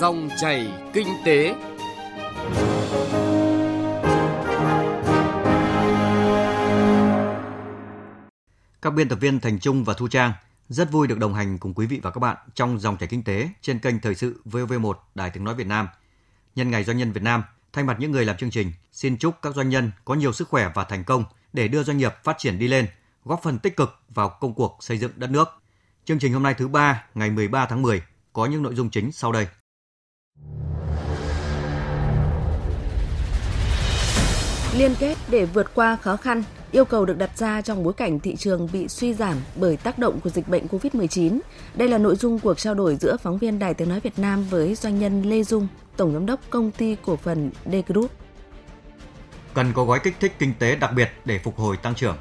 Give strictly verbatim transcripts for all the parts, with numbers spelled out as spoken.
Dòng chảy kinh tế. Các biên tập viên Thành Trung và Thu Trang rất vui được đồng hành cùng quý vị và các bạn trong Dòng chảy kinh tế trên kênh Thời sự vê o vê một Đài tiếng nói Việt Nam. Nhân ngày Doanh nhân Việt Nam, thay mặt những người làm chương trình, xin chúc các doanh nhân có nhiều sức khỏe và thành công để đưa doanh nghiệp phát triển đi lên, góp phần tích cực vào công cuộc xây dựng đất nước. Chương trình hôm nay thứ ba, ngày mười ba tháng mười, có những nội dung chính sau đây. Liên kết để vượt qua khó khăn, yêu cầu được đặt ra trong bối cảnh thị trường bị suy giảm bởi tác động của dịch bệnh covid mười chín. Đây là nội dung cuộc trao đổi giữa phóng viên Đài tiếng nói Việt Nam với doanh nhân Lê Dung, tổng giám đốc công ty cổ phần D-Group. Cần có gói kích thích kinh tế đặc biệt để phục hồi tăng trưởng.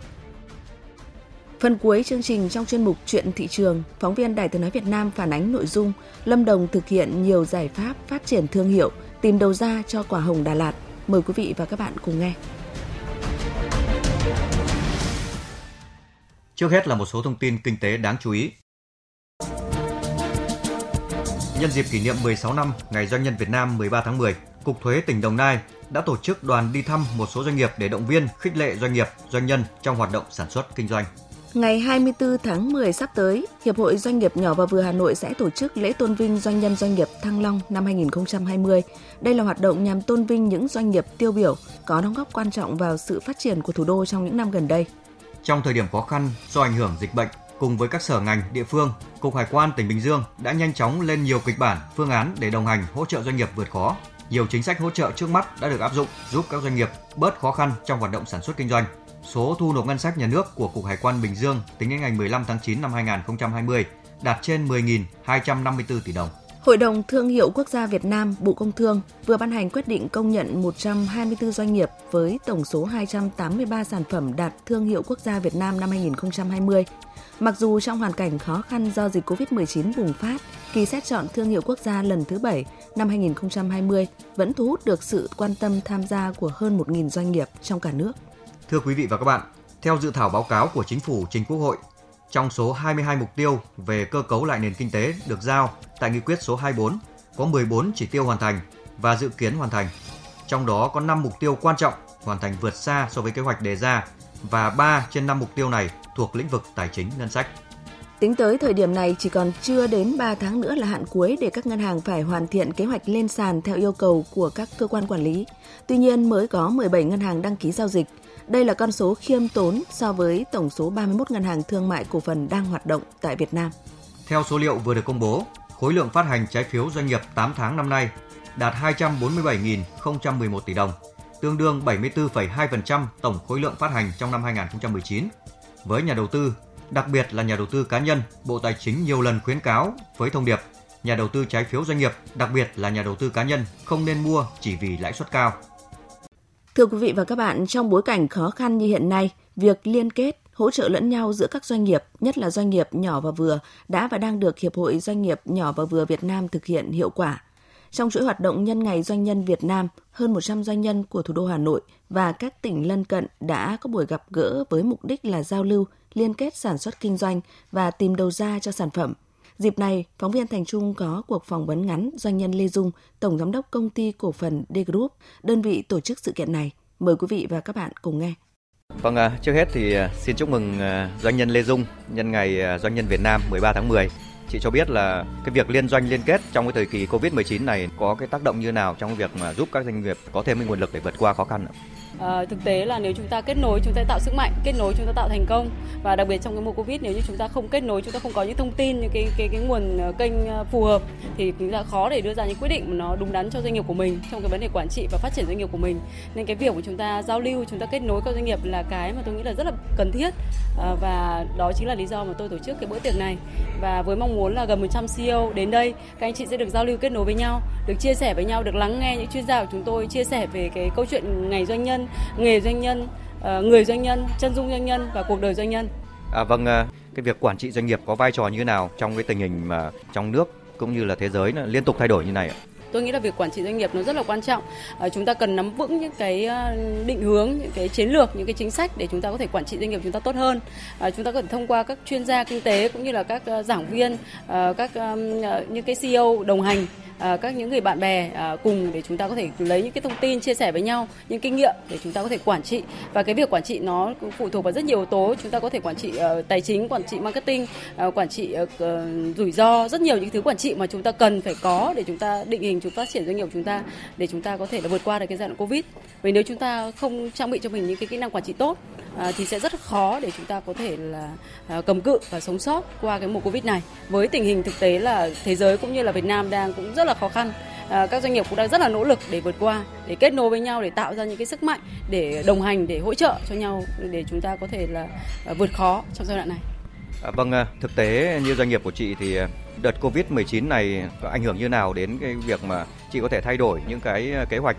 Phần cuối chương trình trong chuyên mục Chuyện thị trường, phóng viên Đài tiếng nói Việt Nam phản ánh nội dung Lâm Đồng thực hiện nhiều giải pháp phát triển thương hiệu, tìm đầu ra cho quả hồng Đà Lạt. Mời quý vị và các bạn cùng nghe. Trước hết là một số thông tin kinh tế đáng chú ý. Nhân dịp kỷ niệm mười sáu năm Ngày Doanh nhân Việt Nam mười ba tháng mười, Cục Thuế tỉnh Đồng Nai đã tổ chức đoàn đi thăm một số doanh nghiệp để động viên, khích lệ doanh nghiệp, doanh nhân trong hoạt động sản xuất kinh doanh. Ngày hai mươi tư tháng mười sắp tới, Hiệp hội Doanh nghiệp nhỏ và vừa Hà Nội sẽ tổ chức lễ tôn vinh doanh nhân doanh nghiệp Thăng Long năm hai không hai không. Đây là hoạt động nhằm tôn vinh những doanh nghiệp tiêu biểu có đóng góp quan trọng vào sự phát triển của thủ đô trong những năm gần đây. Trong thời điểm khó khăn do ảnh hưởng dịch bệnh, cùng với các sở ngành địa phương, Cục Hải quan tỉnh Bình Dương đã nhanh chóng lên nhiều kịch bản, phương án để đồng hành hỗ trợ doanh nghiệp vượt khó. Nhiều chính sách hỗ trợ trước mắt đã được áp dụng giúp các doanh nghiệp bớt khó khăn trong hoạt động sản xuất kinh doanh. Số thu nộp ngân sách nhà nước của Cục Hải quan Bình Dương tính đến ngày mười lăm tháng chín năm hai nghìn không trăm hai mươi đạt trên mười nghìn hai trăm năm mươi tư tỷ đồng. Hội đồng Thương hiệu Quốc gia Việt Nam, Bộ Công Thương vừa ban hành quyết định công nhận một trăm hai mươi tư doanh nghiệp với tổng số hai trăm tám mươi ba sản phẩm đạt Thương hiệu Quốc gia Việt Nam năm hai không hai không. Mặc dù trong hoàn cảnh khó khăn do dịch covid mười chín bùng phát, kỳ xét chọn Thương hiệu Quốc gia lần thứ bảy năm hai không hai không vẫn thu hút được sự quan tâm tham gia của hơn một nghìn doanh nghiệp trong cả nước. Thưa quý vị và các bạn, theo dự thảo báo cáo của Chính phủ trình Quốc hội, trong số hai mươi hai mục tiêu về cơ cấu lại nền kinh tế được giao tại nghị quyết số hai mươi tư, có mười bốn chỉ tiêu hoàn thành và dự kiến hoàn thành. Trong đó có năm mục tiêu quan trọng hoàn thành vượt xa so với kế hoạch đề ra và ba trên năm mục tiêu này thuộc lĩnh vực tài chính ngân sách. Tính tới thời điểm này, chỉ còn chưa đến ba tháng nữa là hạn cuối để các ngân hàng phải hoàn thiện kế hoạch lên sàn theo yêu cầu của các cơ quan quản lý. Tuy nhiên, mới có mười bảy ngân hàng đăng ký giao dịch. Đây là con số khiêm tốn so với tổng số ba mươi mốt ngân hàng thương mại cổ phần đang hoạt động tại Việt Nam. Theo số liệu vừa được công bố, khối lượng phát hành trái phiếu doanh nghiệp tám tháng năm nay đạt hai trăm bốn mươi bảy nghìn không trăm mười một tỷ đồng, tương đương bảy mươi tư phẩy hai phần trăm tổng khối lượng phát hành trong năm hai nghìn không trăm mười chín. Với nhà đầu tư, đặc biệt là nhà đầu tư cá nhân, Bộ Tài chính nhiều lần khuyến cáo với thông điệp nhà đầu tư trái phiếu doanh nghiệp, đặc biệt là nhà đầu tư cá nhân không nên mua chỉ vì lãi suất cao. Thưa quý vị và các bạn, trong bối cảnh khó khăn như hiện nay, việc liên kết, hỗ trợ lẫn nhau giữa các doanh nghiệp, nhất là doanh nghiệp nhỏ và vừa, đã và đang được Hiệp hội Doanh nghiệp nhỏ và vừa Việt Nam thực hiện hiệu quả. Trong chuỗi hoạt động nhân ngày Doanh nhân Việt Nam, hơn một trăm doanh nhân của thủ đô Hà Nội và các tỉnh lân cận đã có buổi gặp gỡ với mục đích là giao lưu, liên kết sản xuất kinh doanh và tìm đầu ra cho sản phẩm. Dịp này, phóng viên Thành Trung có cuộc phỏng vấn ngắn doanh nhân Lê Dung, tổng giám đốc công ty cổ phần D-Group, đơn vị tổ chức sự kiện này. Mời quý vị và các bạn cùng nghe. Vâng, trước hết thì xin chúc mừng doanh nhân Lê Dung nhân ngày Doanh nhân Việt Nam mười ba tháng mười. Chị cho biết là cái việc liên doanh liên kết trong cái thời kỳ covid mười chín này có cái tác động như nào trong việc mà giúp các doanh nghiệp có thêm cái nguồn lực để vượt qua khó khăn ạ? À, thực tế là nếu chúng ta kết nối, chúng ta tạo sức mạnh, kết nối chúng ta tạo thành công, và đặc biệt trong cái mùa Covid, nếu như chúng ta không kết nối, chúng ta không có những thông tin, những cái cái cái nguồn kênh phù hợp thì chúng ta khó để đưa ra những quyết định mà nó đúng đắn cho doanh nghiệp của mình trong cái vấn đề quản trị và phát triển doanh nghiệp của mình. Nên cái việc của chúng ta giao lưu, chúng ta kết nối các doanh nghiệp là cái mà tôi nghĩ là rất là cần thiết, à, và đó chính là lý do mà tôi tổ chức cái bữa tiệc này, và với mong muốn là gần một trăm xê e ô đến đây, các anh chị sẽ được giao lưu, kết nối với nhau, được chia sẻ với nhau, được lắng nghe những chuyên gia của chúng tôi chia sẻ về cái câu chuyện ngày doanh nhân, nghề doanh nhân, người doanh nhân, chân dung doanh nhân và cuộc đời doanh nhân. À, vâng, cái việc quản trị doanh nghiệp có vai trò như thế nào trong cái tình hình mà trong nước cũng như là thế giới liên tục thay đổi như này ạ? Tôi nghĩ là việc quản trị doanh nghiệp nó rất là quan trọng. À, chúng ta cần nắm vững những cái định hướng, những cái chiến lược, những cái chính sách để chúng ta có thể quản trị doanh nghiệp chúng ta tốt hơn. À, chúng ta cần thông qua các chuyên gia kinh tế cũng như là các giảng viên, các những cái xê e ô đồng hành à, các những người bạn bè à, cùng để chúng ta có thể lấy những cái thông tin chia sẻ với nhau, những kinh nghiệm để chúng ta có thể quản trị. Và cái việc quản trị nó cũng phụ thuộc vào rất nhiều yếu tố. Chúng ta có thể quản trị uh, tài chính, quản trị marketing, uh, quản trị uh, uh, rủi ro, rất nhiều những thứ quản trị mà chúng ta cần phải có để chúng ta định hình, chúng ta phát triển doanh nghiệp của chúng ta, để chúng ta có thể là vượt qua được cái giai đoạn Covid. Vì nếu chúng ta không trang bị cho mình những cái kỹ năng quản trị tốt uh, thì sẽ rất khó để chúng ta có thể là uh, cầm cự và sống sót qua cái mùa Covid này. Với tình hình thực tế là thế giới cũng như là Việt Nam đang cũng rất là khó khăn. À, các doanh nghiệp cũng đang rất là nỗ lực để vượt qua, để kết nối với nhau, để tạo ra những cái sức mạnh, để đồng hành, để hỗ trợ cho nhau, để chúng ta có thể là à, vượt khó trong giai đoạn này. À, vâng, thực tế như doanh nghiệp của chị thì đợt Covid mười chín này có ảnh hưởng như nào đến cái việc mà chị có thể thay đổi những cái kế hoạch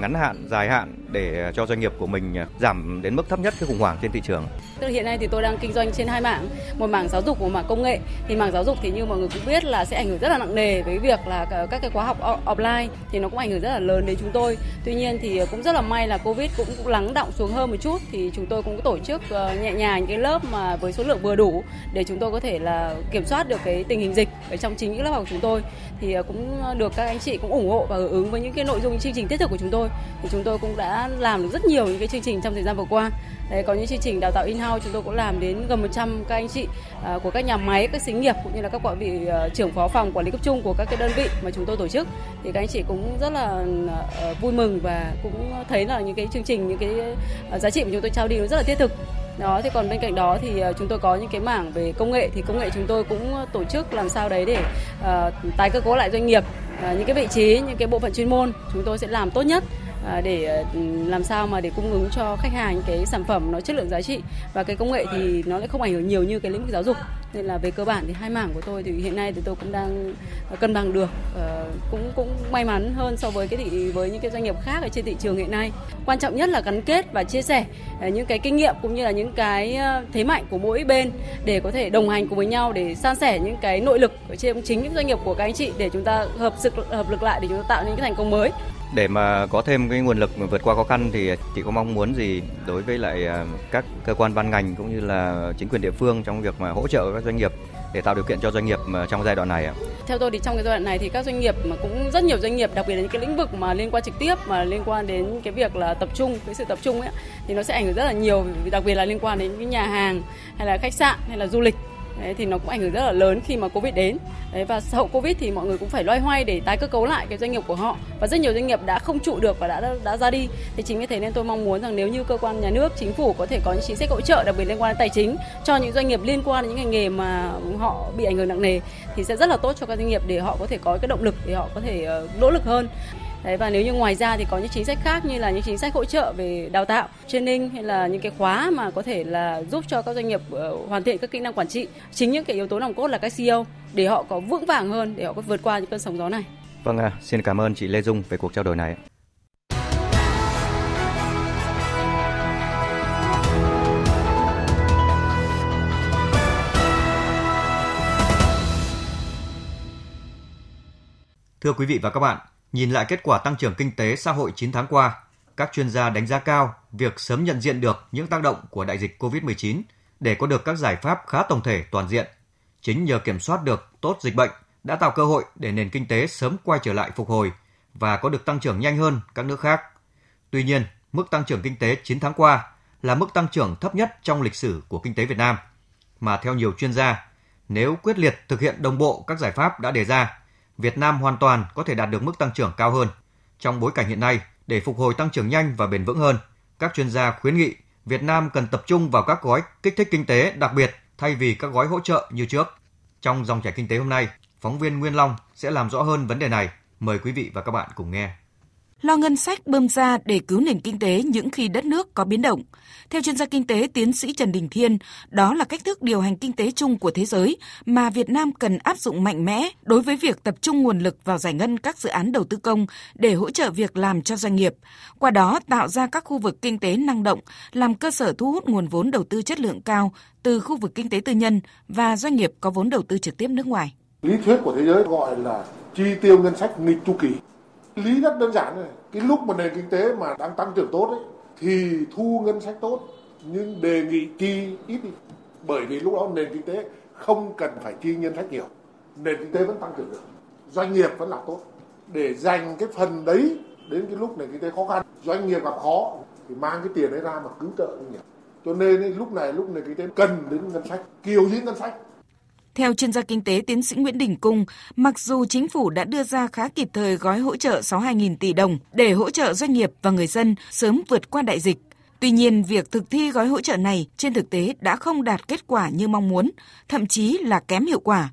ngắn hạn, dài hạn để cho doanh nghiệp của mình giảm đến mức thấp nhất cái khủng hoảng trên thị trường? Từ hiện nay thì tôi đang kinh doanh trên hai mảng, một mảng giáo dục, một mảng công nghệ. Thì mảng giáo dục thì như mọi người cũng biết là sẽ ảnh hưởng rất là nặng nề với việc là các cái khóa học offline thì nó cũng ảnh hưởng rất là lớn đến chúng tôi. Tuy nhiên thì cũng rất là may là Covid cũng, cũng lắng đọng xuống hơn một chút, thì chúng tôi cũng tổ chức nhẹ nhàng những cái lớp mà với số lượng vừa đủ để chúng tôi có thể là kiểm soát được cái tình hình dịch ở trong chính những lớp học của chúng tôi. Thì cũng được các anh chị cũng ủng hộ và hưởng ứng với những cái nội dung chương trình thiết thực của chúng tôi, thì chúng tôi cũng đã làm được rất nhiều những cái chương trình trong thời gian vừa qua. Đấy, có những chương trình đào tạo in-house chúng tôi cũng làm đến gần một trăm các anh chị à, của các nhà máy, các xí nghiệp cũng như là các quản vị à, trưởng phó phòng quản lý cấp trung của các cái đơn vị mà chúng tôi tổ chức, thì các anh chị cũng rất là à, vui mừng và cũng thấy là những cái chương trình, những cái à, giá trị mà chúng tôi trao đi nó rất là thiết thực. Đó, thì còn bên cạnh đó thì chúng tôi có những cái mảng về công nghệ, thì công nghệ chúng tôi cũng tổ chức làm sao đấy để uh, tái cơ cấu lại doanh nghiệp, uh, những cái vị trí, những cái bộ phận chuyên môn chúng tôi sẽ làm tốt nhất uh, để uh, làm sao mà để cung ứng cho khách hàng những cái sản phẩm nó chất lượng giá trị, và cái công nghệ thì nó lại không ảnh hưởng nhiều như cái lĩnh vực giáo dục. Nên là về cơ bản thì hai mảng của tôi thì hiện nay thì tôi cũng đang cân bằng được, uh, cũng cũng may mắn hơn so với cái thị, với những cái doanh nghiệp khác ở trên thị trường hiện nay. Quan trọng nhất là gắn kết và chia sẻ uh, những cái kinh nghiệm cũng như là những cái thế mạnh của mỗi bên để có thể đồng hành cùng với nhau, để san sẻ những cái nội lực ở trên chính những doanh nghiệp của các anh chị, để chúng ta hợp sức hợp lực lại để chúng ta tạo những cái thành công mới. Để mà có thêm cái nguồn lực vượt qua khó khăn thì chị có mong muốn gì đối với lại các cơ quan ban ngành cũng như là chính quyền địa phương trong việc mà hỗ trợ các doanh nghiệp để tạo điều kiện cho doanh nghiệp trong giai đoạn này ạ? Theo tôi thì trong cái giai đoạn này thì các doanh nghiệp mà cũng rất nhiều doanh nghiệp, đặc biệt là những cái lĩnh vực mà liên quan trực tiếp, mà liên quan đến cái việc là tập trung, cái sự tập trung ấy, thì nó sẽ ảnh hưởng rất là nhiều, đặc biệt là liên quan đến những nhà hàng hay là khách sạn hay là du lịch. Đấy, thì nó cũng ảnh hưởng rất là lớn khi mà Covid đến. Đấy, và hậu Covid thì mọi người cũng phải loay hoay để tái cơ cấu lại cái doanh nghiệp của họ, và rất nhiều doanh nghiệp đã không trụ được và đã, đã đã ra đi. Thì chính vì thế nên tôi mong muốn rằng nếu như cơ quan nhà nước, chính phủ có thể có những chính sách hỗ trợ, đặc biệt liên quan đến tài chính cho những doanh nghiệp liên quan đến những ngành nghề mà họ bị ảnh hưởng nặng nề, thì sẽ rất là tốt cho các doanh nghiệp để họ có thể có cái động lực để họ có thể nỗ lực hơn. Đấy, và nếu như ngoài ra thì có những chính sách khác như là những chính sách hỗ trợ về đào tạo, training hay là những cái khóa mà có thể là giúp cho các doanh nghiệp uh, hoàn thiện các kỹ năng quản trị. Chính những cái yếu tố nòng cốt là các xê e ô để họ có vững vàng hơn, để họ có vượt qua những cơn sóng gió này. Vâng, à, xin cảm ơn chị Lê Dung về cuộc trao đổi này. Thưa quý vị và các bạn, nhìn lại kết quả tăng trưởng kinh tế xã hội chín tháng qua, các chuyên gia đánh giá cao việc sớm nhận diện được những tác động của đại dịch covid mười chín để có được các giải pháp khá tổng thể toàn diện. Chính nhờ kiểm soát được tốt dịch bệnh đã tạo cơ hội để nền kinh tế sớm quay trở lại phục hồi và có được tăng trưởng nhanh hơn các nước khác. Tuy nhiên, mức tăng trưởng kinh tế chín tháng qua là mức tăng trưởng thấp nhất trong lịch sử của kinh tế Việt Nam. Mà theo nhiều chuyên gia, nếu quyết liệt thực hiện đồng bộ các giải pháp đã đề ra, Việt Nam hoàn toàn có thể đạt được mức tăng trưởng cao hơn. Trong bối cảnh hiện nay, để phục hồi tăng trưởng nhanh và bền vững hơn, các chuyên gia khuyến nghị Việt Nam cần tập trung vào các gói kích thích kinh tế đặc biệt thay vì các gói hỗ trợ như trước. Trong dòng chảy kinh tế hôm nay, phóng viên Nguyên Long sẽ làm rõ hơn vấn đề này. Mời quý vị và các bạn cùng nghe. Lo ngân sách bơm ra để cứu nền kinh tế những khi đất nước có biến động. Theo chuyên gia kinh tế tiến sĩ Trần Đình Thiên, đó là cách thức điều hành kinh tế chung của thế giới mà Việt Nam cần áp dụng mạnh mẽ đối với việc tập trung nguồn lực vào giải ngân các dự án đầu tư công để hỗ trợ việc làm cho doanh nghiệp, qua đó tạo ra các khu vực kinh tế năng động, làm cơ sở thu hút nguồn vốn đầu tư chất lượng cao từ khu vực kinh tế tư nhân và doanh nghiệp có vốn đầu tư trực tiếp nước ngoài. Lý thuyết của thế giới gọi là chi tiêu ngân sách nghịch chu kỳ. Lý rất đơn giản này, cái lúc mà nền kinh tế mà đang tăng trưởng tốt ấy, thì thu ngân sách tốt nhưng đề nghị chi ít đi. Bởi vì lúc đó nền kinh tế không cần phải chi ngân sách nhiều, nền kinh tế vẫn tăng trưởng được. doanh nghiệp vẫn là tốt, để dành cái phần đấy đến cái lúc này kinh tế khó khăn, doanh nghiệp gặp khó thì mang cái tiền đấy ra mà cứu trợ doanh nghiệp. Cho nên lúc này lúc này kinh tế cần đến ngân sách, kiều dưới ngân sách. Theo chuyên gia kinh tế tiến sĩ Nguyễn Đình Cung, mặc dù chính phủ đã đưa ra khá kịp thời gói hỗ trợ sáu mươi hai nghìn tỷ đồng để hỗ trợ doanh nghiệp và người dân sớm vượt qua đại dịch, tuy nhiên việc thực thi gói hỗ trợ này trên thực tế đã không đạt kết quả như mong muốn, thậm chí là kém hiệu quả.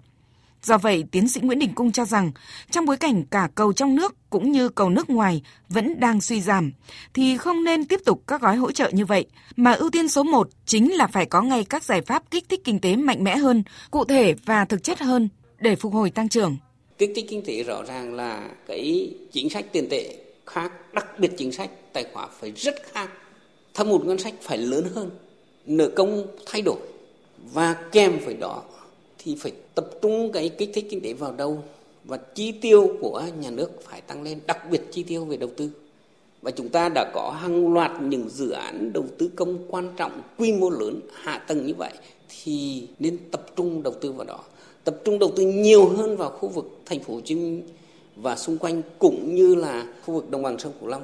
Do vậy, tiến sĩ Nguyễn Đình Cung cho rằng trong bối cảnh cả cầu trong nước cũng như cầu nước ngoài vẫn đang suy giảm thì không nên tiếp tục các gói hỗ trợ như vậy, mà ưu tiên số một chính là phải có ngay các giải pháp kích thích kinh tế mạnh mẽ hơn, cụ thể và thực chất hơn để phục hồi tăng trưởng. Kích thích kinh tế rõ ràng là cái chính sách tiền tệ khác, đặc biệt chính sách tài khoá phải rất khác, thâm hụt ngân sách phải lớn hơn, nợ công thay đổi và kèm với đó thì phải tập trung cái kích thích kinh tế vào đâu, và chi tiêu của nhà nước phải tăng lên, đặc biệt chi tiêu về đầu tư. Và chúng ta đã có hàng loạt những dự án đầu tư công quan trọng, quy mô lớn, hạ tầng như vậy thì nên tập trung đầu tư vào đó, tập trung đầu tư nhiều hơn vào khu vực thành phố Hồ Chí Minh và xung quanh cũng như là khu vực đồng bằng sông Cửu Long.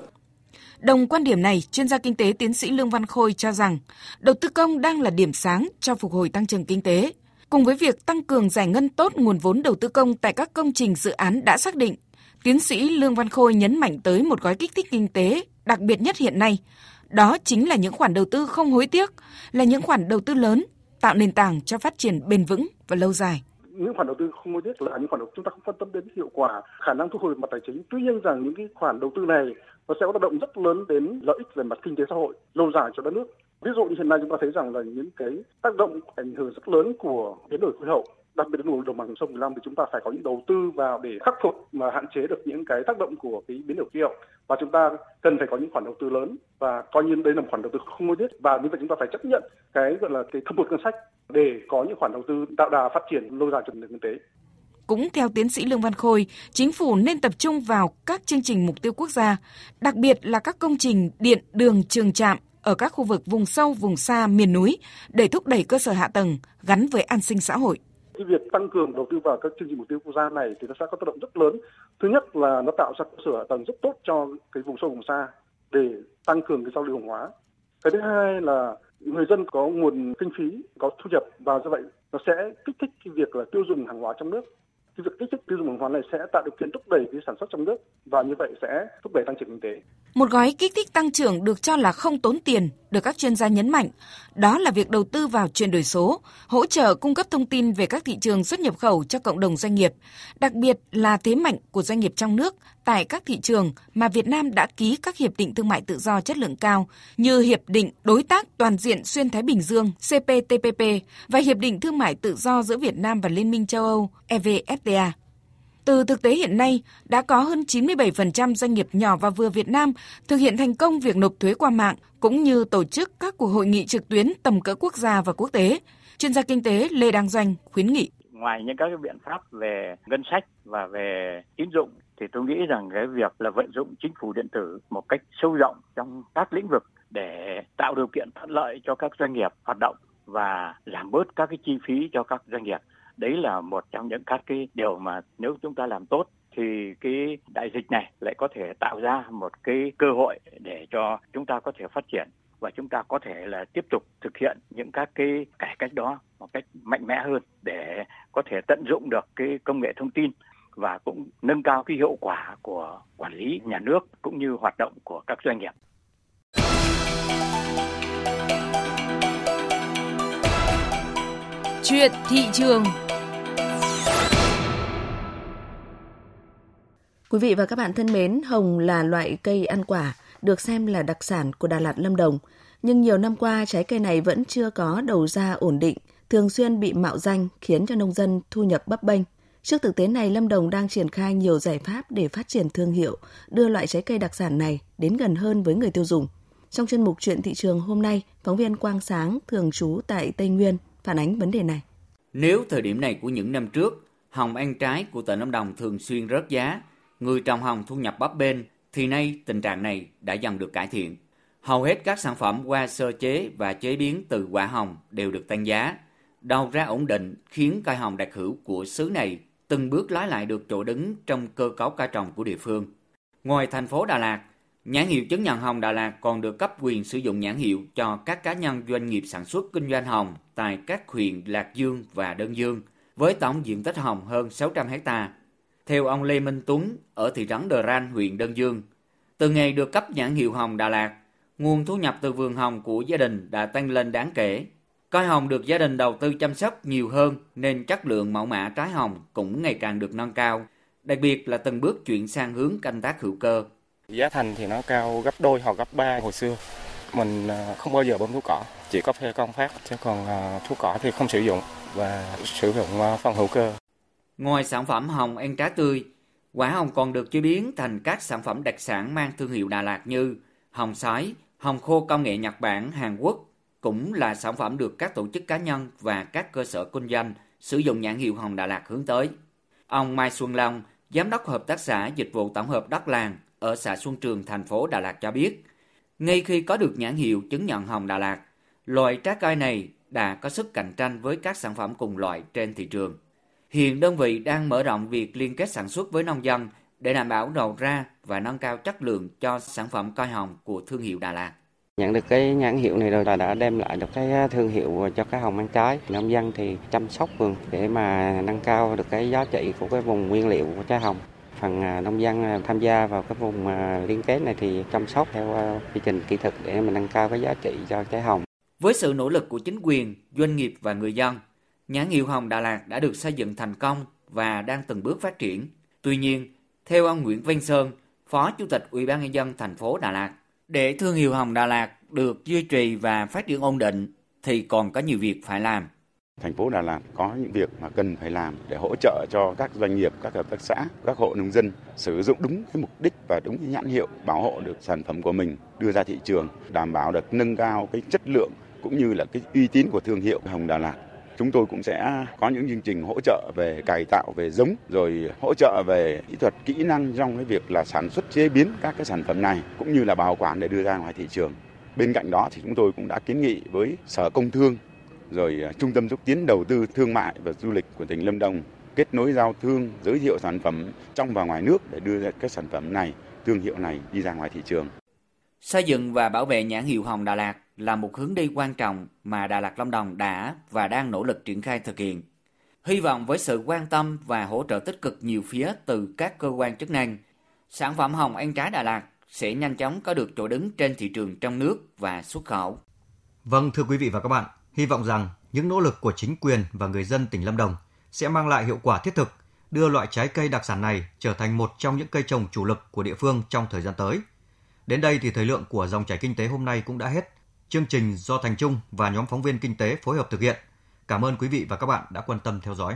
Đồng quan điểm này, chuyên gia kinh tế tiến sĩ Lương Văn Khôi cho rằng đầu tư công đang là điểm sáng cho phục hồi tăng trưởng kinh tế. Cùng với việc tăng cường giải ngân tốt nguồn vốn đầu tư công tại các công trình dự án đã xác định, tiến sĩ Lương Văn Khôi nhấn mạnh tới một gói kích thích kinh tế đặc biệt nhất hiện nay. Đó chính là những khoản đầu tư không hối tiếc, là những khoản đầu tư lớn, tạo nền tảng cho phát triển bền vững và lâu dài. Những khoản đầu tư không hối tiếc là những khoản đầu tư chúng ta không quan tâm đến hiệu quả, khả năng thu hồi mặt tài chính. Tuy nhiên rằng những cái khoản đầu tư này nó sẽ có tác động rất lớn đến lợi ích về mặt kinh tế xã hội lâu dài cho đất nước. Ví dụ như hiện nay chúng ta thấy rằng là những cái tác động ảnh hưởng rất lớn của biến đổi khí hậu, đặc biệt là vùng đồng bằng sông Cửu Long, thì chúng ta phải có những đầu tư vào để khắc phục mà hạn chế được những cái tác động của cái biến đổi khí hậu, và chúng ta cần phải có những khoản đầu tư lớn và coi như đây là một khoản đầu tư không hối tiếc, và như vậy chúng ta phải chấp nhận cái gọi là cái thâm hụt ngân sách để có những khoản đầu tư tạo đà phát triển lâu dài cho nền kinh tế. Cũng theo tiến sĩ Lương Văn Khôi, chính phủ nên tập trung vào các chương trình mục tiêu quốc gia, đặc biệt là các công trình điện, đường, trường trạm ở các khu vực vùng sâu, vùng xa, miền núi để thúc đẩy cơ sở hạ tầng gắn với an sinh xã hội. Cái việc tăng cường đầu tư vào các chương trình mục tiêu quốc gia này thì nó sẽ có tác động rất lớn. Thứ nhất là nó tạo ra cơ sở hạ tầng rất tốt cho cái vùng sâu, vùng xa để tăng cường cái giao lưu hàng hóa. Cái thứ hai là người dân có nguồn kinh phí, có thu nhập, và do vậy nó sẽ kích thích cái việc là tiêu dùng hàng hóa trong nước. Cái việc kích thích tiêu dùng hàng hóa này sẽ tạo điều kiện thúc đẩy cái sản xuất trong nước và như vậy sẽ thúc đẩy tăng trưởng kinh tế. Một gói kích thích tăng trưởng được cho là không tốn tiền, được các chuyên gia nhấn mạnh, đó là việc đầu tư vào chuyển đổi số, hỗ trợ cung cấp thông tin về các thị trường xuất nhập khẩu cho cộng đồng doanh nghiệp, đặc biệt là thế mạnh của doanh nghiệp trong nước tại các thị trường mà Việt Nam đã ký các hiệp định thương mại tự do chất lượng cao như Hiệp định Đối tác Toàn diện Xuyên Thái Bình Dương C P T P P và Hiệp định Thương mại tự do giữa Việt Nam và Liên minh châu Âu E V F T A. Từ thực tế hiện nay, đã có hơn chín mươi bảy phần trăm doanh nghiệp nhỏ và vừa Việt Nam thực hiện thành công việc nộp thuế qua mạng, cũng như tổ chức các cuộc hội nghị trực tuyến tầm cỡ quốc gia và quốc tế. Chuyên gia kinh tế Lê Đăng Doanh khuyến nghị. Ngoài những các cái biện pháp về ngân sách và về tín dụng, thì tôi nghĩ rằng cái việc là vận dụng chính phủ điện tử một cách sâu rộng trong các lĩnh vực để tạo điều kiện thuận lợi cho các doanh nghiệp hoạt động và giảm bớt các cái chi phí cho các doanh nghiệp. Đấy là một trong những các cái điều mà nếu chúng ta làm tốt thì cái đại dịch này lại có thể tạo ra một cái cơ hội để cho chúng ta có thể phát triển và chúng ta có thể là tiếp tục thực hiện những các cái cải cách đó một cách mạnh mẽ hơn để có thể tận dụng được cái công nghệ thông tin và cũng nâng cao cái hiệu quả của quản lý nhà nước cũng như hoạt động của các doanh nghiệp. Chuyện thị trường. Quý vị và các bạn thân mến, hồng là loại cây ăn quả được xem là đặc sản của Đà Lạt, Lâm Đồng. Nhưng nhiều năm qua, trái cây này vẫn chưa có đầu ra ổn định, thường xuyên bị mạo danh khiến cho nông dân thu nhập bấp bênh. Trước thực tế này, Lâm Đồng đang triển khai nhiều giải pháp để phát triển thương hiệu, đưa loại trái cây đặc sản này đến gần hơn với người tiêu dùng. Trong chuyên mục Chuyện thị trường hôm nay, phóng viên Quang Sáng, thường trú tại Tây Nguyên, phản ánh vấn đề này. Nếu thời điểm này của những năm trước, hồng ăn trái của tỉnh Lâm Đồng thường xuyên rớt giá, người trồng hồng thu nhập bấp bênh, thì nay tình trạng này đã dần được cải thiện. Hầu hết các sản phẩm qua sơ chế và chế biến từ quả hồng đều được tăng giá. Đầu ra ổn định khiến cây hồng đặc hữu của xứ này từng bước lấy lại được chỗ đứng trong cơ cấu cây trồng của địa phương. Ngoài thành phố Đà Lạt, nhãn hiệu chứng nhận hồng Đà Lạt còn được cấp quyền sử dụng nhãn hiệu cho các cá nhân doanh nghiệp sản xuất kinh doanh hồng tại các huyện Lạc Dương và Đơn Dương, với tổng diện tích hồng hơn sáu trăm héc ta. Theo ông Lê Minh Tuấn ở thị trấn Đờ Ran, huyện Đơn Dương, từ ngày được cấp nhãn hiệu hồng Đà Lạt, nguồn thu nhập từ vườn hồng của gia đình đã tăng lên đáng kể. Cây hồng được gia đình đầu tư chăm sóc nhiều hơn nên chất lượng mẫu mã trái hồng cũng ngày càng được nâng cao, đặc biệt là từng bước chuyển sang hướng canh tác hữu cơ. Giá thành thì nó cao gấp đôi hoặc gấp ba hồi xưa. Mình không bao giờ bơm thuốc cỏ, chỉ có phê con phát, chứ còn thuốc cỏ thì không sử dụng và sử dụng phân hữu cơ. Ngoài sản phẩm hồng ăn trái tươi, quả hồng còn được chế biến thành các sản phẩm đặc sản mang thương hiệu Đà Lạt như hồng sái, hồng khô công nghệ Nhật Bản, Hàn Quốc, cũng là sản phẩm được các tổ chức cá nhân và các cơ sở kinh doanh sử dụng nhãn hiệu hồng Đà Lạt hướng tới. Ông Mai Xuân Long, Giám đốc Hợp tác xã Dịch vụ Tổng hợp Đất Làng ở xã Xuân Trường, thành phố Đà Lạt cho biết, ngay khi có được nhãn hiệu chứng nhận hồng Đà Lạt, loại trái cây này đã có sức cạnh tranh với các sản phẩm cùng loại trên thị trường. Hiện đơn vị đang mở rộng việc liên kết sản xuất với nông dân để đảm bảo đầu ra và nâng cao chất lượng cho sản phẩm cây hồng của thương hiệu Đà Lạt. Nhận được cái nhãn hiệu này rồi là đã đem lại được cái thương hiệu cho cái hồng ăn trái. Nông dân thì chăm sóc vườn để mà nâng cao được cái giá trị của cái vùng nguyên liệu của trái hồng. Phần nông dân tham gia vào cái vùng liên kết này thì chăm sóc theo quy trình kỹ thuật để mà nâng cao cái giá trị cho trái hồng. Với sự nỗ lực của chính quyền, doanh nghiệp và người dân, nhãn hiệu hồng Đà Lạt đã được xây dựng thành công và đang từng bước phát triển. Tuy nhiên, theo ông Nguyễn Văn Sơn, Phó Chủ tịch Ủy ban nhân dân thành phố Đà Lạt, để thương hiệu hồng Đà Lạt được duy trì và phát triển ổn định thì còn có nhiều việc phải làm. Thành phố Đà Lạt có những việc mà cần phải làm để hỗ trợ cho các doanh nghiệp, các hợp tác xã, các hộ nông dân sử dụng đúng cái mục đích và đúng cái nhãn hiệu, bảo hộ được sản phẩm của mình đưa ra thị trường, đảm bảo được nâng cao cái chất lượng cũng như là cái uy tín của thương hiệu hồng Đà Lạt. Chúng tôi cũng sẽ có những chương trình hỗ trợ về cải tạo, về giống, rồi hỗ trợ về kỹ thuật, kỹ năng trong cái việc là sản xuất, chế biến các cái sản phẩm này cũng như là bảo quản để đưa ra ngoài thị trường. Bên cạnh đó thì chúng tôi cũng đã kiến nghị với Sở Công Thương, rồi Trung tâm xúc tiến đầu tư thương mại và du lịch của tỉnh Lâm Đồng kết nối giao thương, giới thiệu sản phẩm trong và ngoài nước để đưa các sản phẩm này, thương hiệu này đi ra ngoài thị trường. Xây dựng và bảo vệ nhãn hiệu hồng Đà Lạt là một hướng đi quan trọng mà Đà Lạt Lâm Đồng đã và đang nỗ lực triển khai thực hiện. Hy vọng với sự quan tâm và hỗ trợ tích cực nhiều phía từ các cơ quan chức năng, sản phẩm hồng ăn trái Đà Lạt sẽ nhanh chóng có được chỗ đứng trên thị trường trong nước và xuất khẩu. Vâng, thưa quý vị và các bạn, hy vọng rằng những nỗ lực của chính quyền và người dân tỉnh Lâm Đồng sẽ mang lại hiệu quả thiết thực, đưa loại trái cây đặc sản này trở thành một trong những cây trồng chủ lực của địa phương trong thời gian tới. Đến đây thì thời lượng của dòng chảy kinh tế hôm nay cũng đã hết. Chương trình do Thành Trung và nhóm phóng viên kinh tế phối hợp thực hiện. Cảm ơn quý vị và các bạn đã quan tâm theo dõi.